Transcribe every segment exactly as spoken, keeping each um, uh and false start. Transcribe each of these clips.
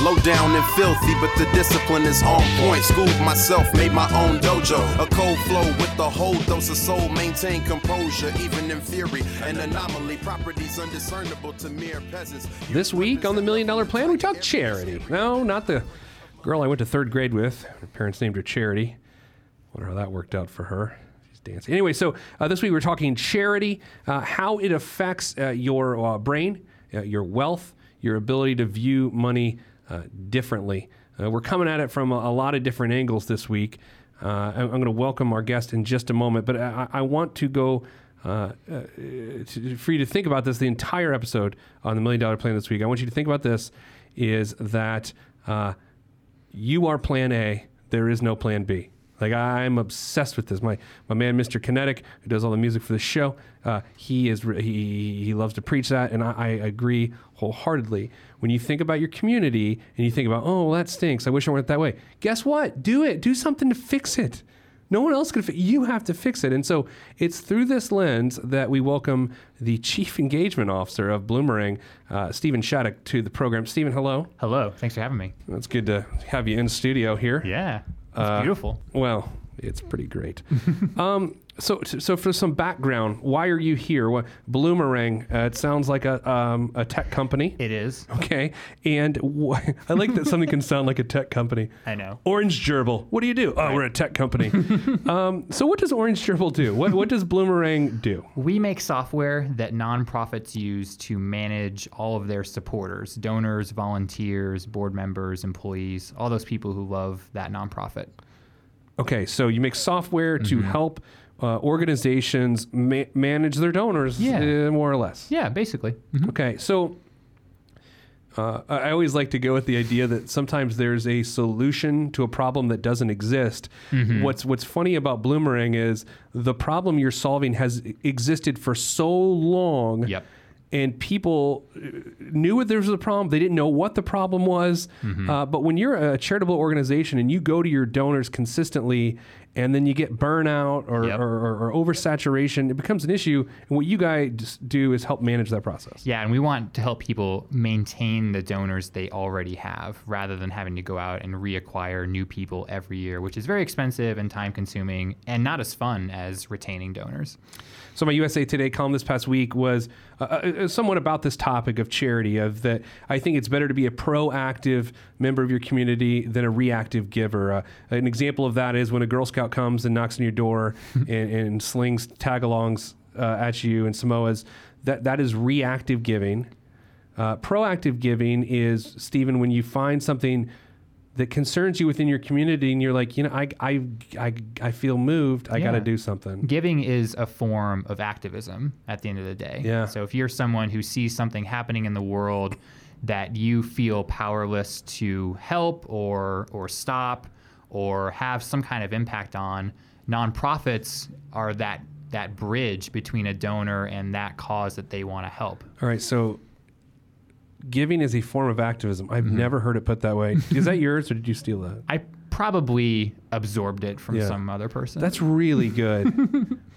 Low down and filthy, but the discipline is on point. Schooled myself, made my own dojo. A cold flow with the whole dose of soul. Maintain composure, even in theory. An anomaly, properties undiscernible to mere peasants. This week on the Million Dollar Plan, we talk charity. No, not the girl I went to third grade with. Her parents named her Charity. Wonder how that worked out for her. Dance. Anyway, so uh, this week we're talking charity, uh, how it affects uh, your uh, brain, uh, your wealth, your ability to view money uh, differently. Uh, we're coming at it from a, a lot of different angles this week. Uh, I'm going to welcome our guest in just a moment, but I, I want to go uh, uh, to, for you to think about this the entire episode on the Million Dollar Plan this week. I want you to think about this, is that uh, you are plan A, there is no plan B. Like, I'm obsessed with this. My my man, Mister Kinetic, who does all the music for the show, uh, he is he he loves to preach that, and I, I agree wholeheartedly. When you think about your community and you think about, oh, well, that stinks, I wish I weren't that way. Guess what? Do it. Do something to fix it. No one else can fix it. You have to fix it. And so it's through this lens that we welcome the Chief Engagement Officer of Bloomerang, uh, Steven Shattuck, to the program. Steven, hello. Hello. Thanks for having me. It's good to have you in studio here. Yeah. It's uh, beautiful. Well, it's pretty great. um, so, so for some background, why are you here? What Bloomerang? Uh, it sounds like a um, a tech company. It is. Okay, and wh- I like that something can sound like a tech company. I know. Orange Gerbil. What do you do? Oh, right. We're a tech company. um, so, what does Orange Gerbil do? What What does Bloomerang do? We make software that nonprofits use to manage all of their supporters, donors, volunteers, board members, employees, all those people who love that nonprofit. Okay, so you make software to mm-hmm. help uh, organizations ma- manage their donors, yeah. uh, more or less. Yeah, basically. Mm-hmm. Okay, so uh, I always like to go with the idea that sometimes there's a solution to a problem that doesn't exist. Mm-hmm. What's What's funny about Bloomerang is the problem you're solving has existed for so long. Yep. And people knew there was a problem. They didn't know what the problem was. Mm-hmm. Uh, but when you're a charitable organization and you go to your donors consistently and then you get burnout or, yep. or, or, or oversaturation, it becomes an issue. And what you guys do is help manage that process. Yeah, and we want to help people maintain the donors they already have rather than having to go out and reacquire new people every year, which is very expensive and time-consuming and not as fun as retaining donors. So my U S A Today column this past week was uh, somewhat about this topic of charity, of that I think it's better to be a proactive member of your community than a reactive giver. Uh, an example of that is when a Girl Scout comes and knocks on your door and, and slings tagalongs uh, at you and Samoas. That that is reactive giving. Uh, proactive giving is, Stephen, when you find something that concerns you within your community and you're like, you know, I I, I, I feel moved, I yeah. got to do something. Giving is a form of activism at the end of the day. Yeah. So if you're someone who sees something happening in the world that you feel powerless to help or or stop or have some kind of impact on, nonprofits are that that bridge between a donor and that cause that they want to help. All right, so giving is a form of activism. I've mm-hmm. never heard it put that way. Is that yours, or did you steal that? I probably absorbed it from yeah. some other person. That's really good.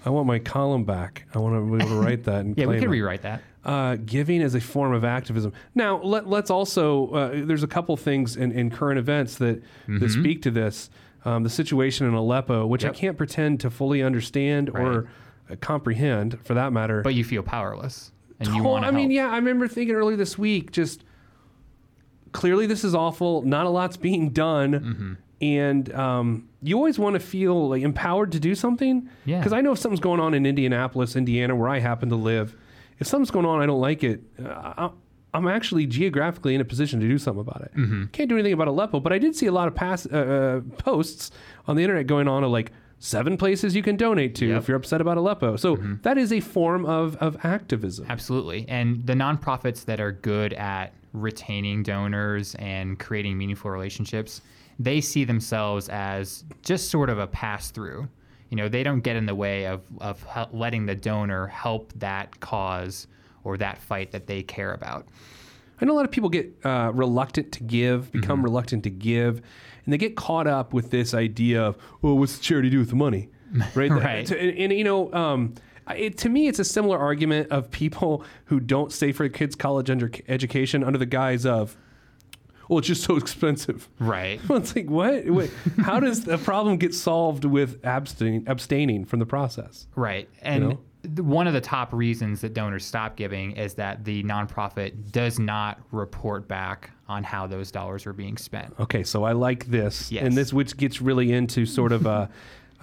I want my column back. I want to be able to write that. And yeah, we can it. rewrite that. Uh, giving is a form of activism. Now, let, let's also, uh, there's a couple things in, in current events that, mm-hmm. that speak to this. Um, the situation in Aleppo, which yep. I can't pretend to fully understand right. or uh, comprehend, for that matter. But you feel powerless. And you want to I help. mean, yeah, I remember thinking earlier this week, just clearly this is awful. Not a lot's being done. Mm-hmm. And um, you always want to feel like empowered to do something. Yeah. Because I know if something's going on in Indianapolis, Indiana, where I happen to live, if something's going on, I don't like it. Uh, I'm actually geographically in a position to do something about it. Mm-hmm. Can't do anything about Aleppo, but I did see a lot of pass, uh, uh, posts on the internet going on of like, seven places you can donate to yep. if you're upset about Aleppo. So mm-hmm. that is a form of, of activism. Absolutely. And the nonprofits that are good at retaining donors and creating meaningful relationships, they see themselves as just sort of a pass-through. You know, they don't get in the way of, of letting the donor help that cause or that fight that they care about. I know a lot of people get uh, reluctant to give, become mm-hmm. reluctant to give, and they get caught up with this idea of, well, what's the charity do with the money? Right? Right. The, and, and, you know, um, it, to me, it's a similar argument of people who don't save for kids' college under education under the guise of, well, it's just so expensive. Right. Well, it's like, what? Wait, how does the problem get solved with abstain, abstaining from the process? Right. And you know? One of the top reasons that donors stop giving is that the nonprofit does not report back on how those dollars are being spent. Okay, so I like this. Yes. And this, which gets really into sort of a,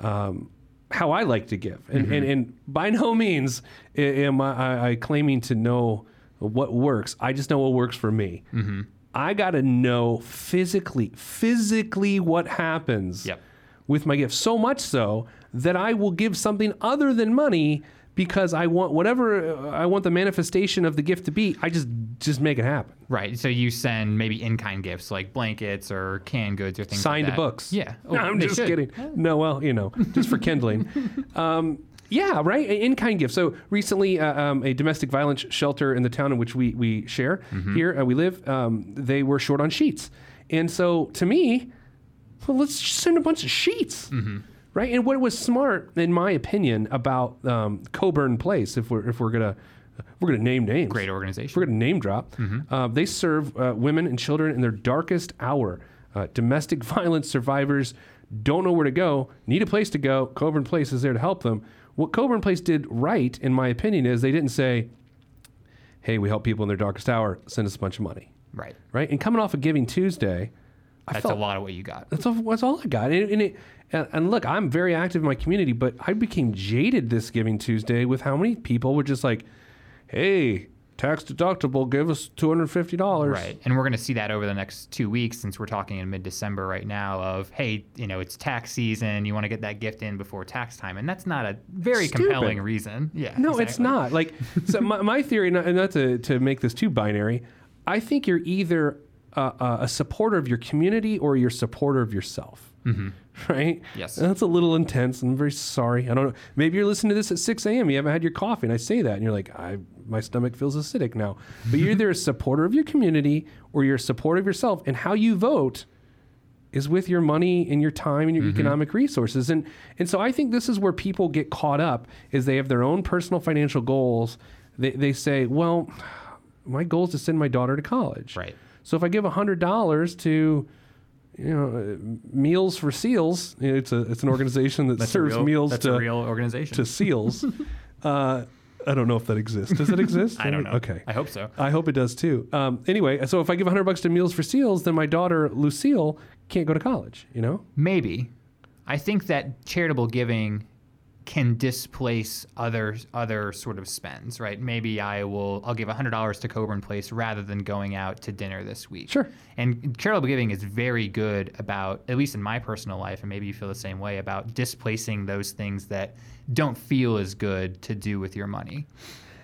um, how I like to give. And, mm-hmm. and, and by no means am I, I claiming to know what works. I just know what works for me. Mm-hmm. I got to know physically, physically what happens yep. with my gift. So much so that I will give something other than money, because I want whatever I want the manifestation of the gift to be, I just just make it happen. Right. So you send maybe in-kind gifts like blankets or canned goods or things Signed like that. Signed books. Yeah. Oh, no, I'm just should. kidding. No, well, you know, just for kindling. um, yeah, right? In-kind gifts. So recently, uh, um, a domestic violence shelter in the town in which we, we share mm-hmm. here, uh, we live, um, they were short on sheets. And so to me, well, let's just send a bunch of sheets. Mm-hmm. Right, and what was smart, in my opinion, about um, Coburn Place, if we're if we're gonna we're gonna name names, great organization. If we're gonna name drop. Mm-hmm. Uh, they serve uh, women and children in their darkest hour. Uh, domestic violence survivors don't know where to go, need a place to go. Coburn Place is there to help them. What Coburn Place did right, in my opinion, is they didn't say, "Hey, we help people in their darkest hour. Send us a bunch of money." Right, right, and coming off of Giving Tuesday, I that's felt, a lot of what you got. That's, a, that's all I got, and, and it. And look, I'm very active in my community, but I became jaded this Giving Tuesday with how many people were just like, hey, tax deductible, give us two hundred fifty dollars. Right. And we're going to see that over the next two weeks since we're talking in mid-December right now of, hey, you know, it's tax season. You want to get that gift in before tax time. And that's not a very Stupid. compelling reason. Yeah. No, exactly. It's not. Like, so my, my theory, and not to, to make this too binary, I think you're either a, a supporter of your community or you're a supporter of yourself. Mm-hmm. Right? Yes. That's a little intense. I'm very sorry. I don't know. Maybe you're listening to this at six a.m. You haven't had your coffee, and I say that, and you're like, I my stomach feels acidic now. But you're either a supporter of your community or you're a supporter of yourself, and how you vote is with your money and your time and your mm-hmm. economic resources. And and so I think this is where people get caught up, is they have their own personal financial goals. They they say, well, my goal is to send my daughter to college. Right. So if I give one hundred dollars to... You know, Meals for Seals. It's a it's an organization that serves real, meals that's to a real organization to seals. uh, I don't know if that exists. Does it exist? I don't know. Okay, I hope so. I hope it does too. Um, anyway, so if I give one hundred bucks to Meals for Seals, then my daughter Lucille can't go to college. You know, maybe. I think that charitable giving can displace other other sort of spends, right? Maybe I will I'll give one hundred dollars to Coburn Place rather than going out to dinner this week. Sure. And charitable giving is very good about, at least in my personal life, and maybe you feel the same way, about displacing those things that don't feel as good to do with your money.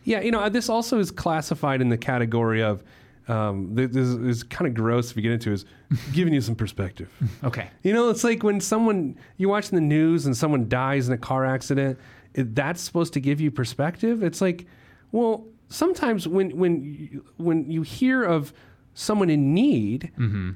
Yeah, you know, this also is classified in the category of Um, this is kind of gross if you get into it, is giving you some perspective. Okay. You know, it's like when someone, you're watching the news and someone dies in a car accident, it, that's supposed to give you perspective. It's like, well, sometimes when, when, you, when you hear of someone in need, mm-hmm.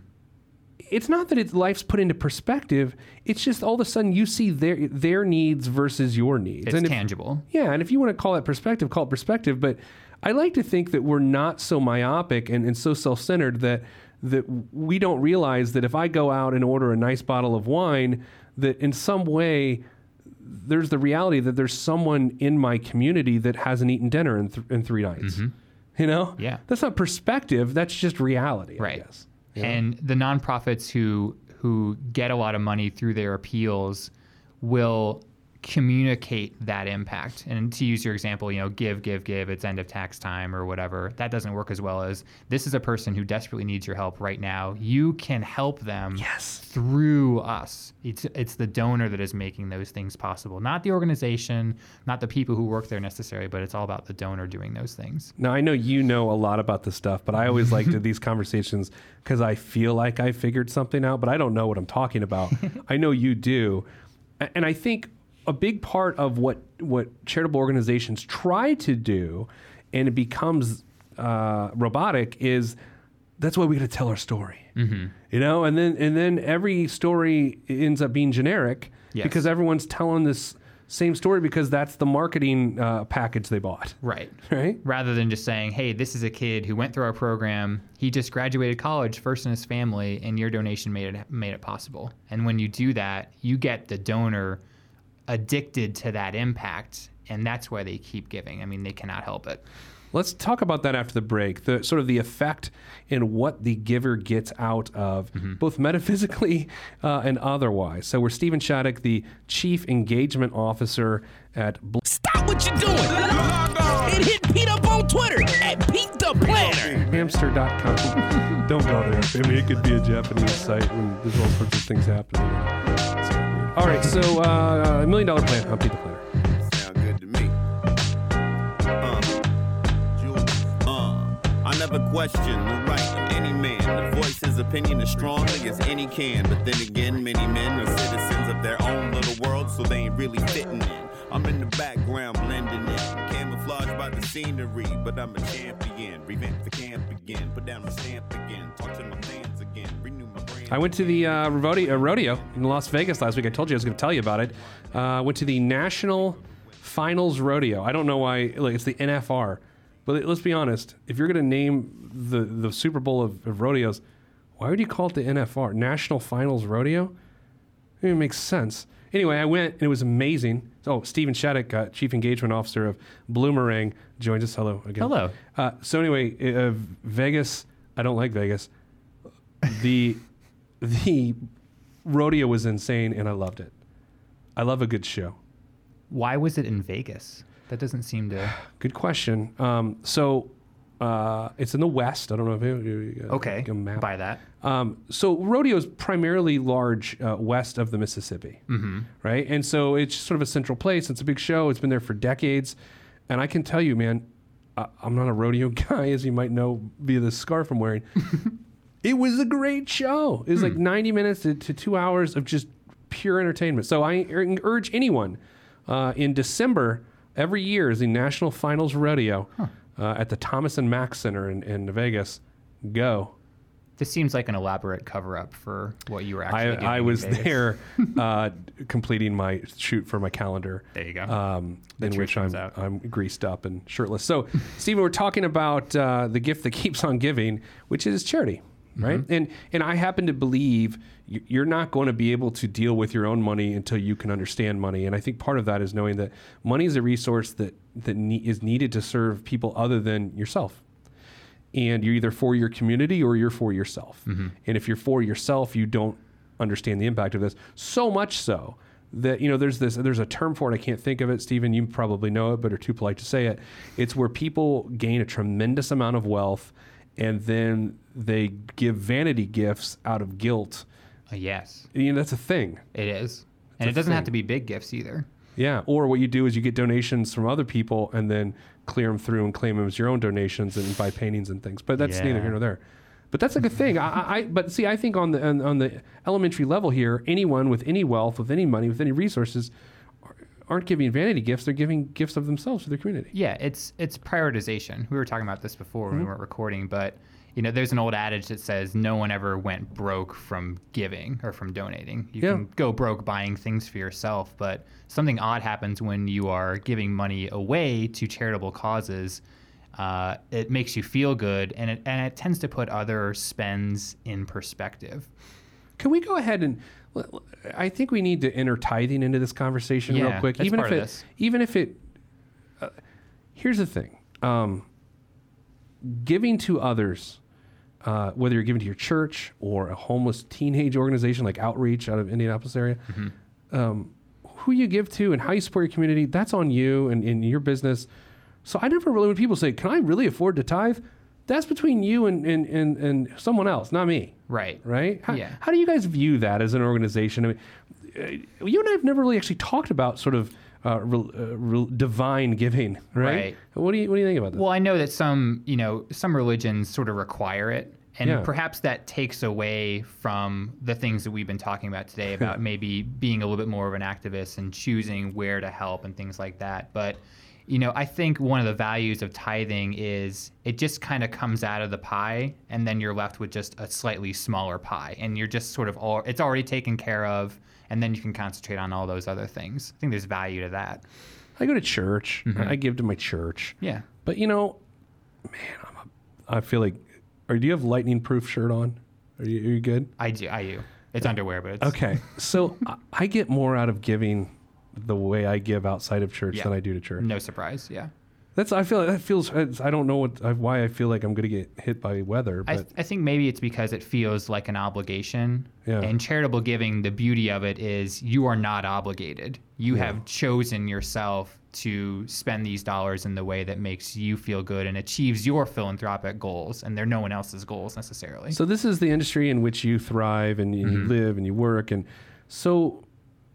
it's not that it's life's put into perspective. It's just all of a sudden you see their their needs versus your needs. It's and tangible. If, yeah, and if you want to call it perspective, call it perspective. But I like to think that we're not so myopic and, and so self-centered that that we don't realize that if I go out and order a nice bottle of wine, that in some way there's the reality that there's someone in my community that hasn't eaten dinner in, th- in three nights. Mm-hmm. You know? Yeah. That's not perspective. That's just reality, right. I guess. Yeah. And the nonprofits who who get a lot of money through their appeals will communicate that impact. And to use your example, you know, give, give, give, it's end of tax time or whatever. That doesn't work as well as this is a person who desperately needs your help right now. You can help them yes. through us. It's it's the donor that is making those things possible. Not the organization, not the people who work there necessarily, but it's all about the donor doing those things. Now, I know you know a lot about this stuff, but I always like to these conversations because I feel like I figured something out, but I don't know what I'm talking about. I know you do. And I think a big part of what, what charitable organizations try to do, and it becomes uh, robotic, is that's why we got to tell our story, mm-hmm. you know. And then and then every story ends up being generic yes. because everyone's telling this same story because that's the marketing uh, package they bought. Right. Right. Rather than just saying, hey, this is a kid who went through our program. He just graduated college first in his family, and your donation made it made it possible. And when you do that, you get the donor addicted to that impact, and that's why they keep giving. I mean, they cannot help it. Let's talk about that after the break, the sort of the effect and what the giver gets out of, mm-hmm. both metaphysically uh, and otherwise. So we're Steven Shattuck, the Chief Engagement Officer at... Bl- Stop what you're doing! And hit Pete up on Twitter at Pete the Planner. Hamster dot com. Don't go there. I mean, it could be a Japanese site when there's all sorts of things happening. All right, so uh, a million dollar plan on Pete the Planner. Never question the right of any man to voice his opinion as strongly as any can. But then again, many men are citizens of their own little world, so they ain't really fitting in. I'm in the background blending in, camouflaged by the scenery, but I'm a champion. Revamp the camp again, put down the stamp again, talk to my fans again, renew my brand. I went to the uh, rodeo in Las Vegas last week. I told you I was going to tell you about it. I uh, went to the National Finals Rodeo. I don't know why, like, it's the N F R. But let's be honest, if you're going to name the, the Super Bowl of, of rodeos, why would you call it the N F R, National Finals Rodeo? I mean, it makes sense. Anyway, I went, and it was amazing. Oh, Steven Shattuck, uh, Chief Engagement Officer of Bloomerang, joins us. Hello again. Hello. Uh, so anyway, uh, Vegas, I don't like Vegas. The the rodeo was insane, and I loved it. I love a good show. Why was it in Vegas? That doesn't seem to... Good question. Um, so uh, it's in the West. I don't know if you... you, you okay, like a map. Buy that. Um, so rodeo is primarily large uh, west of the Mississippi, mm-hmm. right? And so it's sort of a central place. It's a big show. It's been there for decades. And I can tell you, man, I, I'm not a rodeo guy, as you might know via the scarf I'm wearing. It was a great show. It was hmm. like ninety minutes to, to two hours of just pure entertainment. So I urge anyone uh, in December... Every year is the National Finals Rodeo huh. uh, at the Thomas and Mack Center in, in Vegas. Go. This seems like an elaborate cover-up for what you were actually I, doing I was in Vegas. there uh, completing my shoot for my calendar. There you go. Um, in which I'm out. I'm greased up and shirtless. So, Steven, we're talking about uh, the gift that keeps on giving, which is charity, right? Mm-hmm. And, and I happen to believe you're not going to be able to deal with your own money until you can understand money. And I think part of that is knowing that money is a resource that, that ne- is needed to serve people other than yourself. And you're either for your community or you're for yourself. Mm-hmm. And if you're for yourself, you don't understand the impact of this. So much so that, you know, there's this, there's a term for it. I can't think of it, Steven. You probably know it, but are too polite to say it. It's where people gain a tremendous amount of wealth and then they give vanity gifts out of guilt. Yes. You know, that's a thing. It is. That's and it doesn't thing. have to be big gifts either. Yeah. Or what you do is you get donations from other people and then clear them through and claim them as your own donations and buy paintings and things. But that's yeah. neither here nor there. But that's a good thing. I, I, but see, I think on the on, on the elementary level here, anyone with any wealth, with any money, with any resources aren't giving vanity gifts. They're giving gifts of themselves to their community. Yeah. It's, it's prioritization. We were talking about this before when mm-hmm. we weren't recording, but... You know, there's an old adage that says no one ever went broke from giving or from donating. You yeah. can go broke buying things for yourself, but something odd happens when you are giving money away to charitable causes. Uh, it makes you feel good, and it, and it tends to put other spends in perspective. Can we go ahead and... I think we need to enter tithing into this conversation yeah, real quick. That's even part if of it, this. Even if it... Uh, here's the thing. Um, giving to others... Uh, whether you're giving to your church or a homeless teenage organization like Outreach out of Indianapolis area, mm-hmm. um, who you give to and how you support your community, that's on you and in your business. So I never really, when people say, can I really afford to tithe? That's between you and and, and, and someone else, not me. Right. Right? How, yeah. how do you guys view that as an organization? I mean, you and I have never really actually talked about sort of Uh, re- uh, re- divine giving, right? right? What do you What do you think about that? Well, I know that some, you know, some religions sort of require it, and yeah. perhaps that takes away from the things that we've been talking about today about maybe being a little bit more of an activist and choosing where to help and things like that. But you know, I think one of the values of tithing is it just kind of comes out of the pie, and then you're left with just a slightly smaller pie, and you're just sort of all, it's already taken care of, and then you can concentrate on all those other things. I think there's value to that. I go to church. Mm-hmm. I give to my church. Yeah. But, you know, man, I'm a, I feel like, or do you have lightning proof shirt on? Are you, are you good? I do. I do. It's underwear, but it's... Okay. So I, I get more out of giving the way I give outside of church yeah. than I do to church. No surprise. Yeah. That's, I feel like that feels, I don't know what, why I feel like I'm going to get hit by weather. But I, th- I think maybe it's because it feels like an obligation. Yeah. And charitable giving, the beauty of it is you are not obligated. You yeah. have chosen yourself to spend these dollars in the way that makes you feel good and achieves your philanthropic goals, and they're no one else's goals necessarily. So this is the industry in which you thrive and you mm-hmm. live and you work. And so,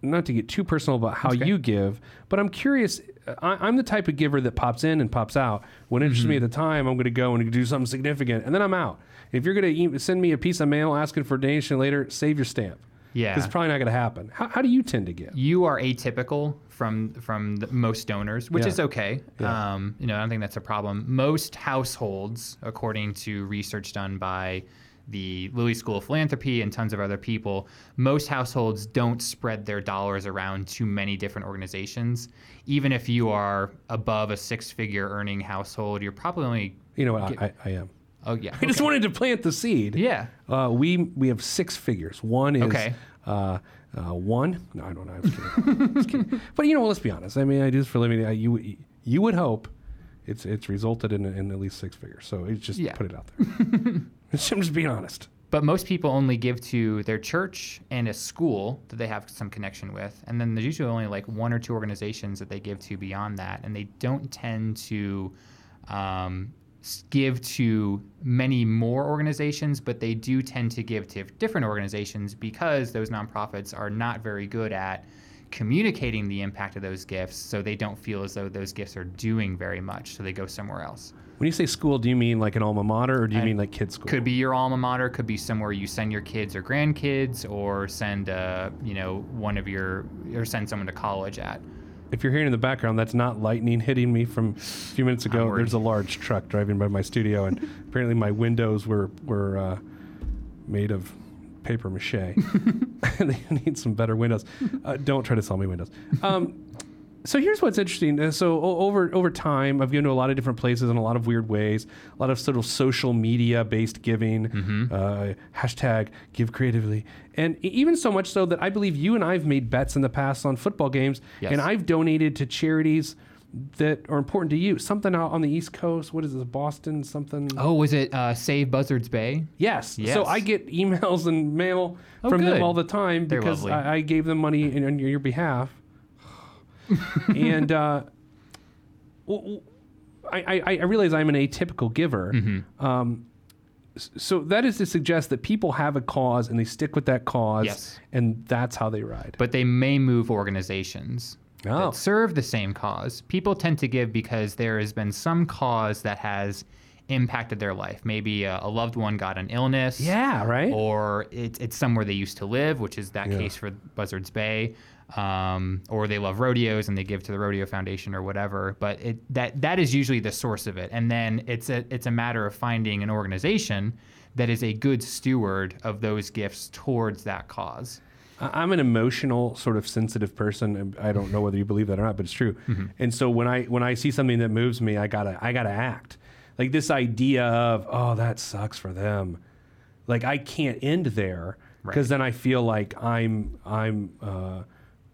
not to get too personal about how okay. you give, but I'm curious, I, I'm the type of giver that pops in and pops out. What interests mm-hmm. me at the time, I'm going to go and do something significant, and then I'm out. If you're going to send me a piece of mail asking for a donation later, save your stamp. Yeah. It's probably not going to happen. How, how do you tend to give? You are atypical from from the, most donors, which yeah. is okay. Yeah. Um, you know, I don't think that's a problem. Most households, according to research done by the Lilly School of Philanthropy and tons of other people, most households don't spread their dollars around too many different organizations. Even if you are above a six-figure earning household, you're probably only... You know what? Get, I, I am. Oh, yeah. I okay. just wanted to plant the seed. Yeah. Uh, we we have six figures. One is okay. uh, uh, one. No, I don't know. I was kidding. I was kidding. But, you know, let's be honest. I mean, I do this for a living. I, you, you would hope it's it's resulted in, in at least six figures. So it's just yeah. put it out there. I'm just being honest. But most people only give to their church and a school that they have some connection with. And then there's usually only like one or two organizations that they give to beyond that. And they don't tend to... Um, give to many more organizations, but they do tend to give to different organizations because those nonprofits are not very good at communicating the impact of those gifts, so they don't feel as though those gifts are doing very much, so they go somewhere else. When you say school, do you mean like an alma mater, or do you I mean like kids' school? Could be your alma mater, could be somewhere you send your kids or grandkids, or send uh, you know, one of your, or send someone to college at. If you're hearing in the background, that's not lightning hitting me from a few minutes ago. Onward. There's a large truck driving by my studio, and apparently my windows were were uh, made of paper mache. They need some better windows. Uh, don't try to sell me windows. Um, so here's what's interesting. So over over time, I've given to a lot of different places in a lot of weird ways, a lot of sort of social media-based giving, mm-hmm. uh, hashtag give creatively. And even so much so that I believe you and I have made bets in the past on football games, yes. and I've donated to charities that are important to you. Something out on the East Coast. What is this, Boston something? Oh, was it uh, Save Buzzards Bay? Yes. yes. So I get emails and mail oh, from good. them all the time because I, I gave them money in, on your behalf. And uh, I, I, I realize I'm an atypical giver. Mm-hmm. Um So that is to suggest that people have a cause and they stick with that cause, yes. and that's how they ride. But they may move organizations oh. that serve the same cause. People tend to give because there has been some cause that has impacted their life. Maybe a, a loved one got an illness. Yeah, right. Or it, it's somewhere they used to live, which is that yeah. case for Buzzards Bay. Um, or they love rodeos and they give to the Rodeo Foundation or whatever, but it, that that is usually the source of it. And then it's a it's a matter of finding an organization that is a good steward of those gifts towards that cause. I'm an emotional sort of sensitive person. I don't know whether you believe that or not, but it's true. Mm-hmm. And so when I when I see something that moves me, I gotta I gotta act. Like this idea of oh that sucks for them, like I can't end there because right. then I feel like I'm I'm. Uh,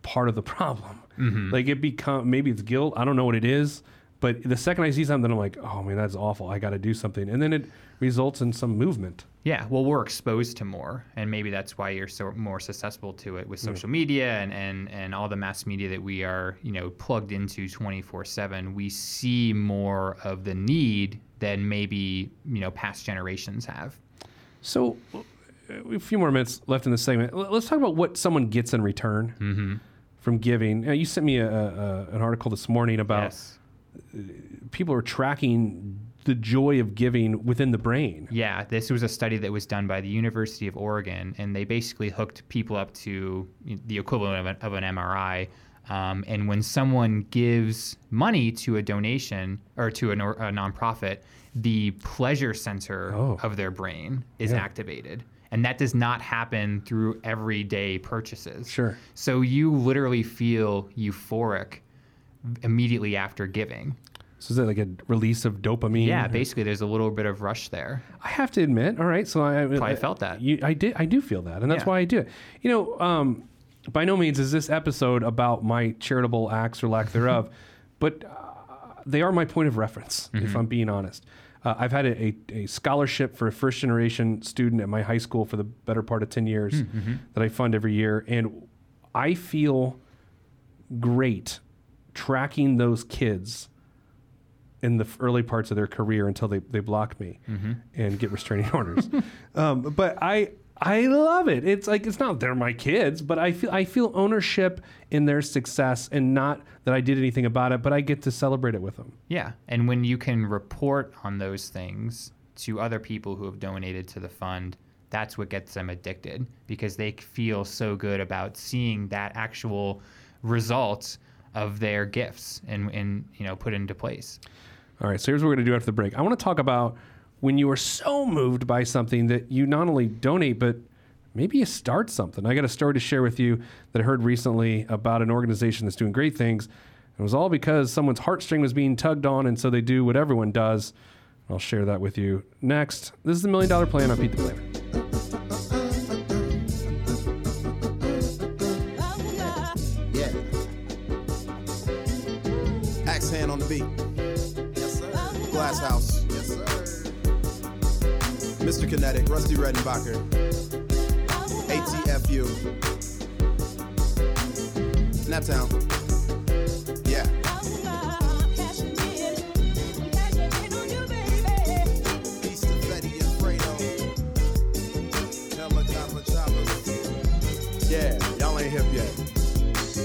part of the problem. Mm-hmm. Like it become maybe it's guilt. I don't know what it is, but the second I see something, I'm like, oh man, that's awful. I got to do something. And then it results in some movement. Yeah. Well, we're exposed to more, and maybe that's why you're so more susceptible to it with social yeah. media and, and, and all the mass media that we are, you know, plugged into twenty-four seven. We see more of the need than maybe, you know, past generations have. So a few more minutes left in this segment. Let's talk about what someone gets in return. Mm-hmm. From giving. Now, you sent me a, a, an article this morning about yes. people are tracking the joy of giving within the brain. Yeah, this was a study that was done by the University of Oregon, and they basically hooked people up to the equivalent of an, of an M R I Um, and when someone gives money to a donation or to a, no- a nonprofit, the pleasure center oh. of their brain is yeah. activated. And that does not happen through everyday purchases. Sure. So you literally feel euphoric immediately after giving. So is that like a release of dopamine? Yeah, basically, there's a little bit of rush there. I have to admit, all right, so I... Probably I, felt that. You, I did. I do feel that, and that's yeah. why I do it. You know, um, by no means is this episode about my charitable acts or lack thereof, but uh, they are my point of reference, mm-hmm. if I'm being honest. Uh, I've had a, a, a scholarship for a first-generation student at my high school for the better part of ten years mm-hmm. that I fund every year, and I feel great tracking those kids in the early parts of their career until they, they block me mm-hmm. and get restraining orders. um, but I I love it. It's like, it's not they're my kids, but I feel I feel ownership in their success, and not that I did anything about it, but I get to celebrate it with them. Yeah, and when you can report on those things to other people who have donated to the fund, that's what gets them addicted, because they feel so good about seeing that actual result of their gifts and, and you know, put into place. All right, so here's what we're going to do after the break. I want to talk about when you are so moved by something that you not only donate, but maybe you start something. I got a story to share with you that I heard recently about an organization that's doing great things. It was all because someone's heartstring was being tugged on, and so they do what everyone does. I'll share that with you next. This is the Million Dollar Plan. I'm Pete the Planner. Hand on the beat. Yes, sir. Glass House. Yes, sir. Mister Kinetic, Rusty Redenbacher. A T F U. Naptown. Yeah. Yeah, y'all ain't hip yet.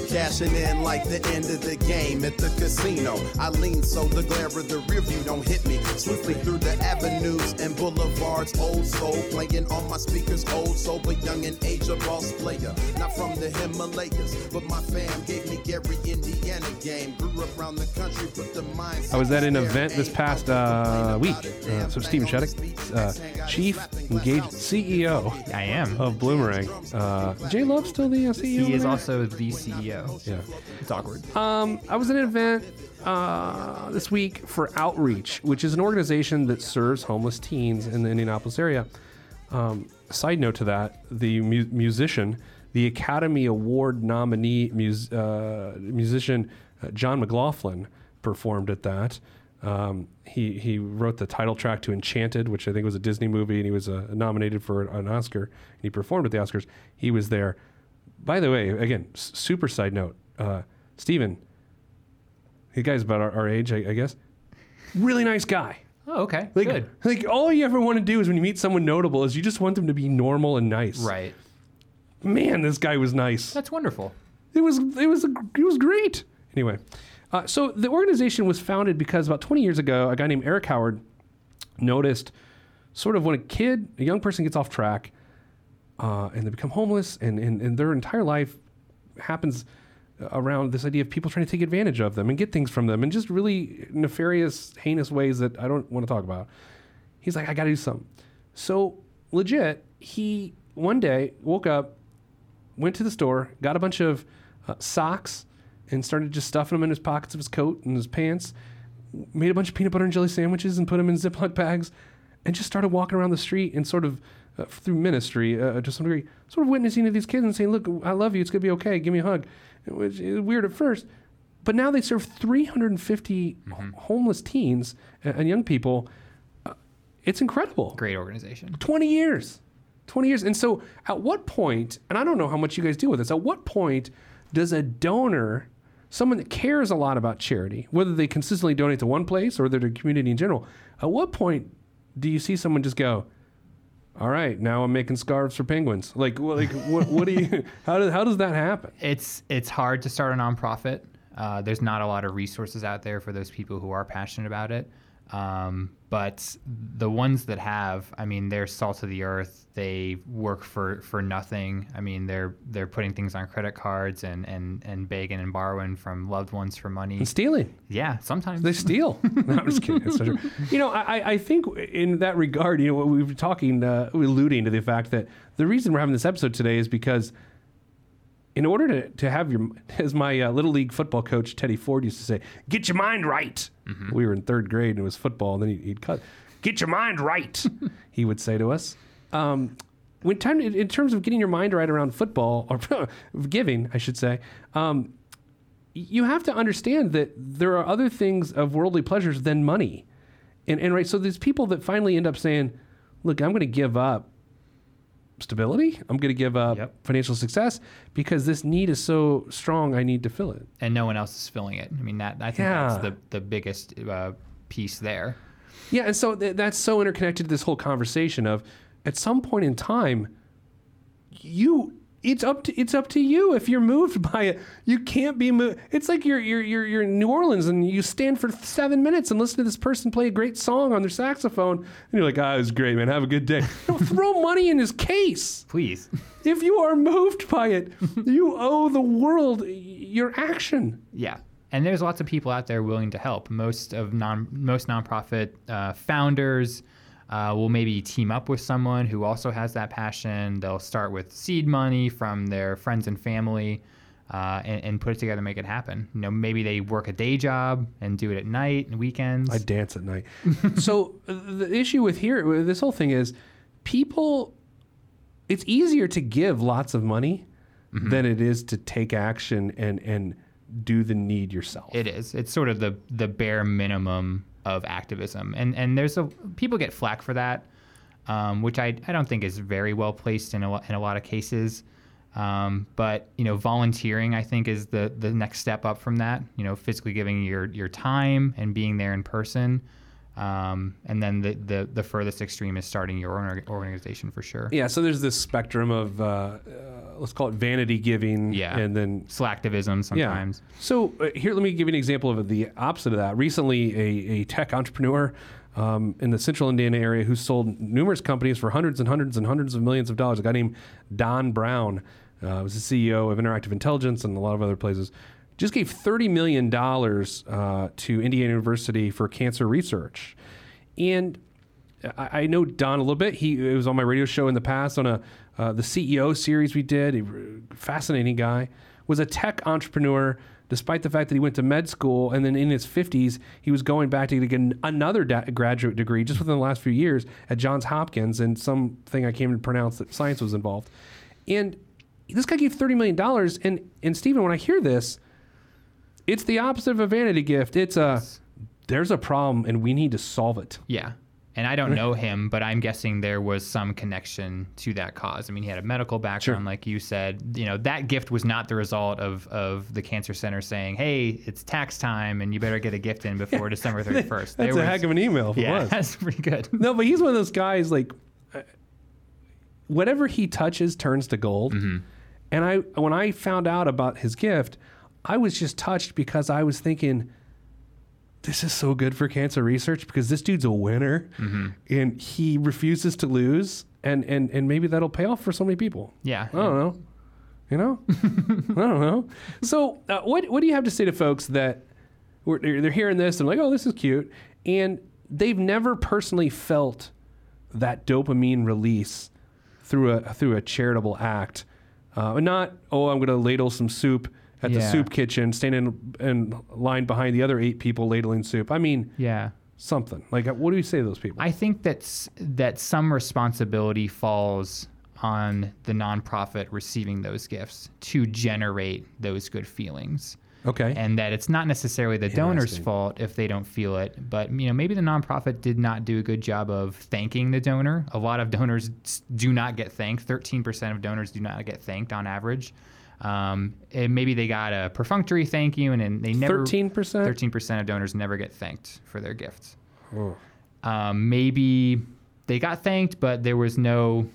Cashing in like the end of the game at the casino. I lean so the glare of the rear view don't hit me. Swiftly through the avenues and boulevards, old soul playing on my speakers, old soul, but young and age a boss player. Not from the Himalayas, but my fam gave me Gary Indiana game. Grew up around the country, but the mind. I was at an event this past uh, week. Uh, so Steven Shattuck, uh, Chief Engaged C E O. I am of Bloomerang. Uh, Jay Love still the uh, C E O. He is also the C E O. Yeah, it's awkward. Um, I was at an event uh, this week for Outreach, which is an organization that serves homeless teens in the Indianapolis area. Um, side note to that, the mu- musician, the Academy Award nominee mus- uh, musician uh, John McLaughlin performed at that. Um, he he wrote the title track to Enchanted, which I think was a Disney movie, and he was uh, nominated for an Oscar. And he performed at the Oscars. He was there. By the way, again, super side note, uh, Steven, the guy's about our, our age, I, I guess. Really nice guy. Oh, okay. Like, good. Like, all you ever want to do is when you meet someone notable is you just want them to be normal and nice. Right. Man, this guy was nice. That's wonderful. It was, it was, it was great. Anyway, uh, so the organization was founded because about twenty years ago, a guy named Eric Howard noticed sort of when a kid, a young person gets off track, Uh, and they become homeless, and, and, and their entire life happens around this idea of people trying to take advantage of them and get things from them in just really nefarious, heinous ways that I don't want to talk about. He's like, I got to do something. So legit, he one day woke up, went to the store, got a bunch of uh, socks, and started just stuffing them in his pockets of his coat and his pants, made a bunch of peanut butter and jelly sandwiches and put them in Ziploc bags, and just started walking around the street and sort of Uh, through ministry, uh, to some degree, sort of witnessing to these kids and saying, look, I love you. It's going to be okay. Give me a hug. Which is weird at first. But now they serve three hundred fifty mm-hmm. homeless teens and, and young people. Uh, it's incredible. Great organization. twenty years. twenty years. And so at what point, and I don't know how much you guys deal with this, at what point does a donor, someone that cares a lot about charity, whether they consistently donate to one place or their community in general, at what point do you see someone just go, all right, now I'm making scarves for penguins. Like, like what? What do you? How does how does that happen? It's it's hard to start a nonprofit. Uh, there's not a lot of resources out there for those people who are passionate about it. Um, but the ones that have, I mean, they're salt of the earth. They work for, for nothing. I mean, they're they're putting things on credit cards and, and, and begging and borrowing from loved ones for money. And stealing. Yeah, sometimes. They steal. No, I'm just kidding. That's so true. You know, I, I think in that regard, you know, we were talking, uh, alluding to the fact that the reason we're having this episode today is because in order to, to have your, as my uh, Little League football coach, Teddy Ford, used to say, get your mind right. Mm-hmm. We were in third grade and it was football, and then he'd, he'd cut, get your mind right, he would say to us. Um, when time, in terms of getting your mind right around football, or giving, I should say, um, you have to understand that there are other things of worldly pleasures than money. And, and right, so there's people that finally end up saying, look, I'm going to give up stability. I'm going to give up yep. financial success because this need is so strong. I need to fill it, and no one else is filling it. I mean, that I think yeah. that's the the biggest uh, piece there. Yeah, and so th- that's so interconnected to this whole conversation of, at some point in time, you it's up to it's up to you if you're moved by it. You can't be moved. It's like you're you're you're you're in New Orleans and you stand for seven minutes and listen to this person play a great song on their saxophone, and you're like, ah, oh, it was great, man. Have a good day. No, throw money in his case, please. If you are moved by it, you owe the world your action. Yeah. And there's lots of people out there willing to help. Most of non most nonprofit uh, founders. Uh, we'll maybe team up with someone who also has that passion. They'll start with seed money from their friends and family uh, and, and put it together and make it happen. You know, maybe they work a day job and do it at night and weekends. I dance at night. So the issue with here, with this whole thing is people, it's easier to give lots of money mm-hmm. than it is to take action and, and do the need yourself. It is. It's sort of the, the bare minimum of activism. And and there's a people get flack for that, um, which I, I don't think is very well placed in a, in a lot of cases. Um, but, you know, volunteering, I think, is the, the next step up from that, you know, physically giving your, your time and being there in person. Um, and then the, the, the furthest extreme is starting your own organization for sure. Yeah, so there's this spectrum of, uh, uh, let's call it vanity giving. Yeah. And then slacktivism sometimes. Yeah. So uh, here, let me give you an example of the opposite of that. Recently, a, a tech entrepreneur um, in the central Indiana area who sold numerous companies for hundreds and hundreds and hundreds of millions of dollars, a guy named Don Brown, uh, was the C E O of Interactive Intelligence and a lot of other places, just gave thirty million dollars uh, to Indiana University for cancer research. And I, I know Don a little bit. He it was on my radio show in the past on a uh, the C E O series we did. A fascinating guy. Was a tech entrepreneur, despite the fact that he went to med school, and then in his fifties, he was going back to get another da- graduate degree just within the last few years at Johns Hopkins, and something I came to pronounce that science was involved. And this guy gave thirty million dollars, and, and Stephen, when I hear this, it's the opposite of a vanity gift. It's a, there's a problem and we need to solve it. Yeah. And I don't know him, but I'm guessing there was some connection to that cause. I mean, he had a medical background, sure. like you said. You know, that gift was not the result of, of the cancer center saying, hey, it's tax time and you better get a gift in before December thirty-first. That's there a was, heck of an email if yeah, it was. Yeah, that's pretty good. No, but he's one of those guys, like, whatever he touches turns to gold. Mm-hmm. And I when I found out about his gift, I was just touched because I was thinking, this is so good for cancer research because this dude's a winner mm-hmm. and he refuses to lose. And, and, and maybe that'll pay off for so many people. Yeah. I don't know. You know? I don't know. So uh, what what do you have to say to folks that were, they're hearing this and like, oh, this is cute. And they've never personally felt that dopamine release through a, through a charitable act. Uh, not, oh, I'm going to ladle some soup at yeah. the soup kitchen, standing in, in line behind the other eight people ladling soup. I mean, yeah, something. Like, what do you say to those people? I think that's, that some responsibility falls on the nonprofit receiving those gifts to generate those good feelings. Okay. And that it's not necessarily the donor's fault if they don't feel it, but you know, maybe the nonprofit did not do a good job of thanking the donor. A lot of donors do not get thanked. thirteen percent of donors do not get thanked on average. Um, and maybe they got a perfunctory thank you, and, and they never thirteen percent thirteen percent of donors never get thanked for their gifts. Oh. Um, maybe they got thanked, but there was no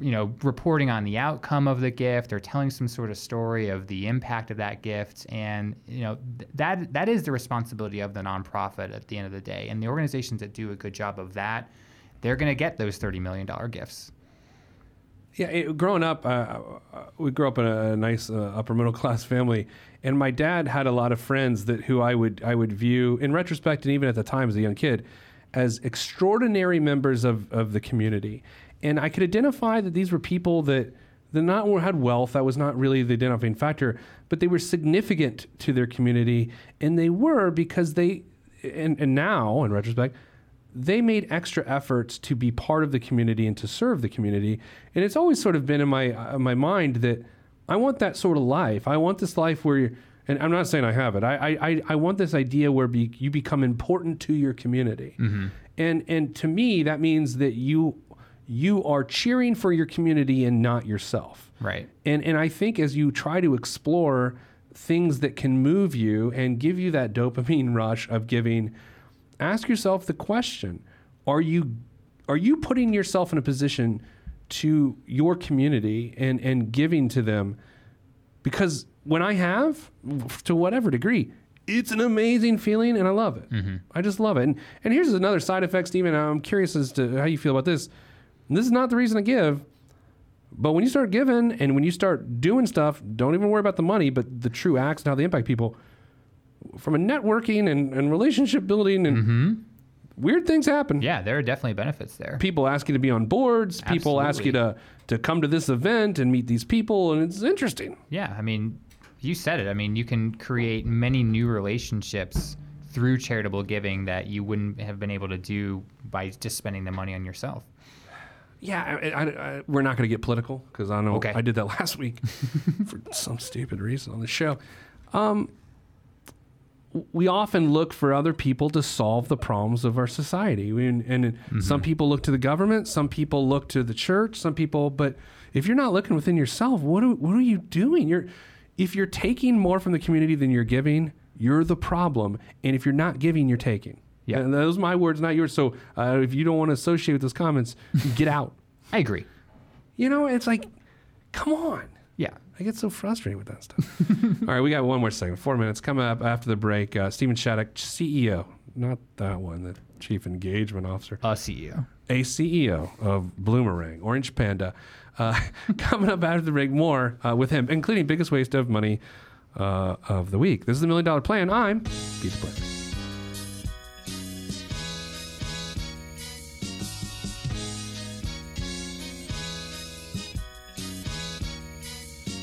you know, reporting on the outcome of the gift or telling some sort of story of the impact of that gift. And, you know, th- that that is the responsibility of the nonprofit at the end of the day. And the organizations that do a good job of that, they're going to get those thirty million dollars gifts. Yeah, it, growing up, uh, we grew up in a nice uh, upper middle class family, and my dad had a lot of friends that who I would I would view in retrospect, and even at the time as a young kid, as extraordinary members of, of the community. And I could identify that these were people that that not had wealth. That was not really the identifying factor, but they were significant to their community, and they were because they and, and now in retrospect, they made extra efforts to be part of the community and to serve the community. And it's always sort of been in my uh, my mind that I want that sort of life. I want this life where, you're, and I'm not saying I have it. I I, I want this idea where be, you become important to your community. Mm-hmm. And and to me, that means that you you are cheering for your community and not yourself. Right. And and I think as you try to explore things that can move you and give you that dopamine rush of giving, ask yourself the question, are you are you putting yourself in a position to your community and, and giving to them? Because when I have, to whatever degree, it's an amazing feeling and I love it. Mm-hmm. I just love it. And and here's another side effect, Steven. I'm curious as to how you feel about this. This is not the reason to give, but when you start giving and when you start doing stuff, don't even worry about the money, but the true acts and how they impact people, from a networking and, and relationship building and mm-hmm. weird things happen. Yeah, there are definitely benefits there. People ask you to be on boards. Absolutely. People ask you to, to come to this event and meet these people. And it's interesting. Yeah. I mean, you said it. I mean, you can create many new relationships through charitable giving that you wouldn't have been able to do by just spending the money on yourself. Yeah. I, I, I, we're not going to get political because I know okay. I did that last week for some stupid reason on the show. Um, We often look for other people to solve the problems of our society. We, and and mm-hmm. some people look to the government, some people look to the church, some people, but if you're not looking within yourself, what are, what are you doing? You're, if you're taking more from the community than you're giving, you're the problem. And if you're not giving, you're taking. Yeah. And those are my words, not yours. So uh, if you don't want to associate with those comments, get out. I agree. You know, it's like, come on. Yeah. I get so frustrated with that stuff. All right, we got one more second, four minutes. Coming up after the break, uh, Steven Shattuck, C E O, not that one, the Chief Engagement Officer. A C E O. A C E O of Bloomerang, Orange Panda. Uh, coming up after the break, more uh, with him, including biggest waste of money uh, of the week. This is the Million Dollar Plan. I'm Pete Black.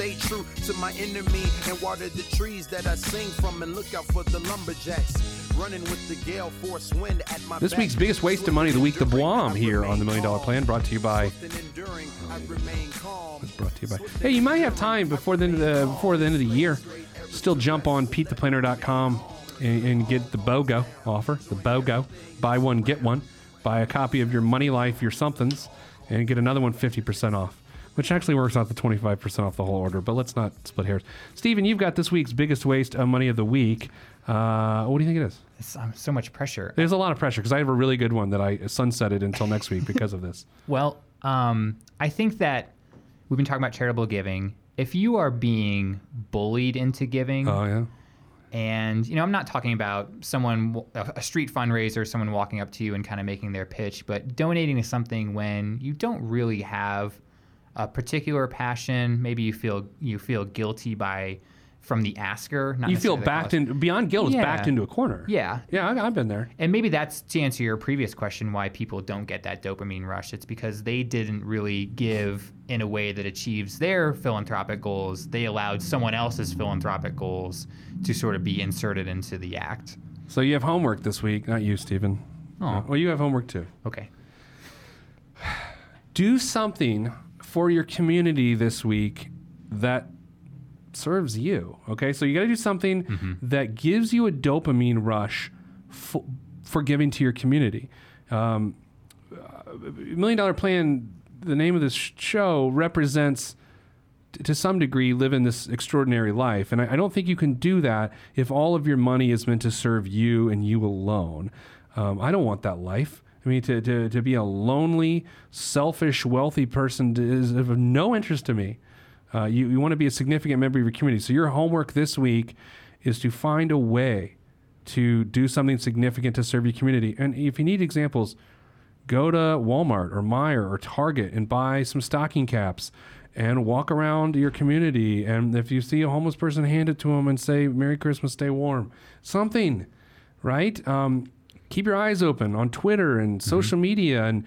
Stay true to my enemy and water the trees that I sing from, and look out for the lumberjacks running with the gale force wind at my back. This week's biggest waste of money of the week, the Blom, here on the Million Dollar Plan, brought to you by. Um, it's brought to you by. Hey, you might have time before the end of the, before the end of the year. Still jump on Pete the Planner dot com and, and get the BOGO offer. The BOGO, buy one get one, buy a copy of your Money Life, your somethings, and get another one fifty percent off. Which actually works out to twenty-five percent off the whole order, but let's not split hairs. Steven, you've got this week's biggest waste of money of the week. Uh, what do you think it is? It's um, so much pressure. There's a lot of pressure because I have a really good one that I sunsetted until next week because of this. Well, um, I think that we've been talking about charitable giving. If you are being bullied into giving, oh yeah, and you know, I'm not talking about someone, a street fundraiser, someone walking up to you and kind of making their pitch, but donating to something when you don't really have a particular passion, maybe you feel you feel guilty by from the asker. Not you feel backed in beyond guilt. Yeah. It's backed into a corner. Yeah, yeah, I, I've been there. And maybe that's to answer your previous question: why people don't get that dopamine rush? It's because they didn't really give in a way that achieves their philanthropic goals. They allowed someone else's philanthropic goals to sort of be inserted into the act. So you have homework this week, not you, Steven. Oh, no. Well, you have homework too. Okay. Do something for your community this week that serves you. Okay, so you got to do something mm-hmm. that gives you a dopamine rush for, for giving to your community. Um, Million Dollar Plan, the name of this show, represents to some degree living this extraordinary life. And I, I don't think you can do that if all of your money is meant to serve you and you alone. Um, I don't want that life. I mean, to, to, to be a lonely, selfish, wealthy person is of no interest to me. Uh, you, you want to be a significant member of your community. So your homework this week is to find a way to do something significant to serve your community. And if you need examples, go to Walmart or Meijer or Target and buy some stocking caps and walk around your community. And if you see a homeless person, hand it to them and say, Merry Christmas, stay warm. Something, right? Um, keep your eyes open on Twitter and social mm-hmm. media. And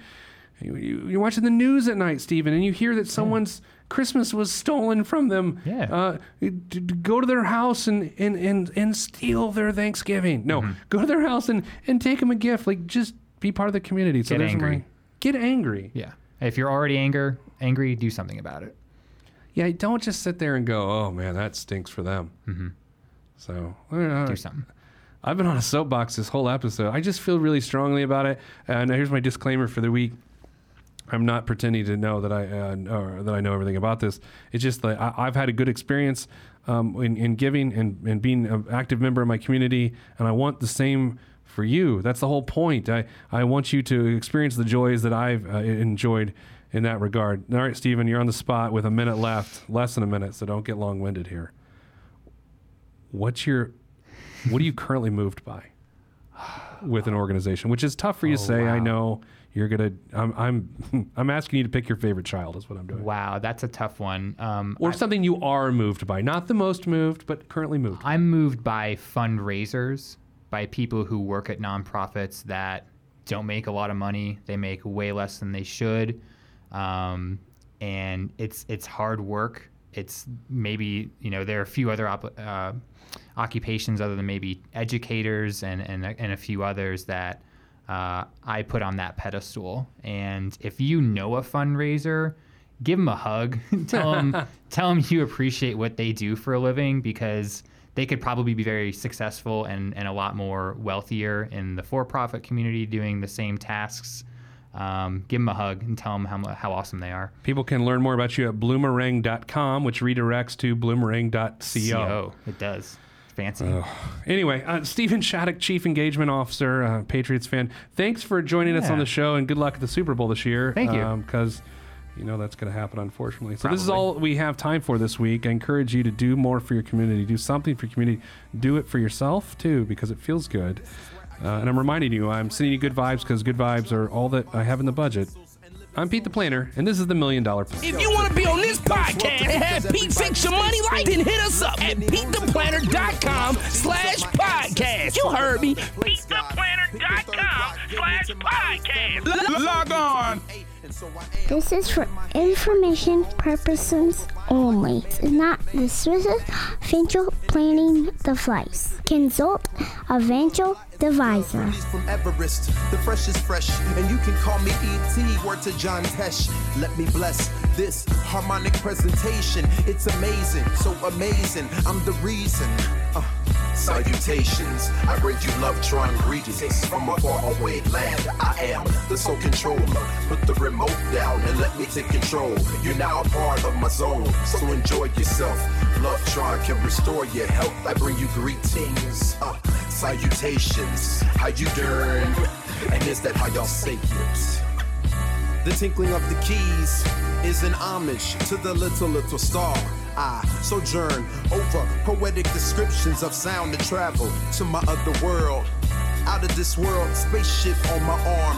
you, you, you're watching the news at night, Stephen, and you hear that someone's yeah. Christmas was stolen from them. Yeah. Uh, d- d- go to their house and, and, and, and steal their Thanksgiving. No, mm-hmm. go to their house and, and take them a gift. Like, just be part of the community. Get so angry. My, get angry. Yeah. If you're already anger, angry, do something about it. Yeah, don't just sit there and go, oh, man, that stinks for them. Mm-hmm. So uh, do something. I've been on a soapbox this whole episode. I just feel really strongly about it. And uh, here's my disclaimer for the week. I'm not pretending to know that I uh, or that I know everything about this. It's just that I, I've had a good experience um, in, in giving and, and being an active member of my community, and I want the same for you. That's the whole point. I, I want you to experience the joys that I've uh, enjoyed in that regard. All right, Steven, you're on the spot with a minute left, less than a minute, so don't get long-winded here. What's your, what are you currently moved by with an organization? Which is tough for you oh, to say. Wow. I know you're gonna. I'm I'm I'm asking you to pick your favorite child. Is what I'm doing. Wow, that's a tough one. Um, or I, something you are moved by, not the most moved, but currently moved. I'm moved by fundraisers, by people who work at nonprofits that don't make a lot of money. They make way less than they should. Um, and it's, it's hard work. It's maybe, you know, there are a few other op- uh, occupations other than maybe educators and, and, and a few others that uh, I put on that pedestal. And if you know a fundraiser, give them a hug, tell them, tell them you appreciate what they do for a living, because they could probably be very successful and, and a lot more wealthier in the for-profit community doing the same tasks. Um, give them a hug and tell them how how awesome they are. People can learn more about you at bloomerang dot com, which redirects to bloomerang dot co. It does. Fancy. Uh, anyway, uh, Steven Shattuck, Chief Engagement Officer, uh, Patriots fan, thanks for joining yeah. us on the show, and good luck at the Super Bowl this year. Thank you. Because... Um, You know that's going to happen, unfortunately. So Probably. This is all we have time for this week. I encourage you to do more for your community. Do something for your community. Do it for yourself, too, because it feels good. Uh, and I'm reminding you, I'm sending you good vibes, because good vibes are all that I have in the budget. I'm Pete the Planner, and this is the Million Dollar Plan. If you want to be on this podcast and have Pete fix your money life, then hit us up at PeteThePlanner.com slash podcast. You heard me. PeteThePlanner.com slash podcast. Log on. This is for information purposes only. It's not the Swiss financial planning device. Consult a financial advisor. From Everest, the fresh is fresh, and you can call me E T. Word to John Tesh. Let me bless this harmonic presentation. It's amazing, so amazing. I'm the reason. Uh, salutations, I bring you love, try and greetings from a faraway land. I am the sole controller. Put the remote down and let me take control. You're now a part of my zone, so enjoy yourself. Love, try can restore your health. I bring you greetings, uh, salutations. How you doing? And is that how y'all say it? The tinkling of the keys is an homage to the little, little star. I sojourn over poetic descriptions of sound and travel to my other world. Out of this world, spaceship on my arm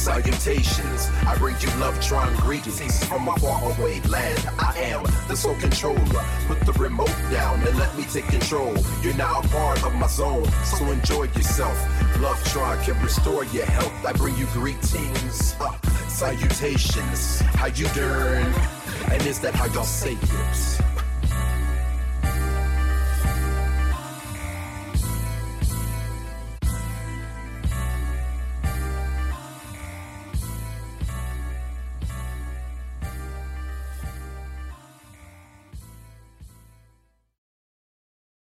salutations. I bring you love-tron greetings from my faraway land. I am the sole controller. Put the remote down and let me take control. You're now a part of my zone, so enjoy yourself. Love-tron can restore your health. I bring you greetings, uh, salutations. How you doing? And is that how y'all say it?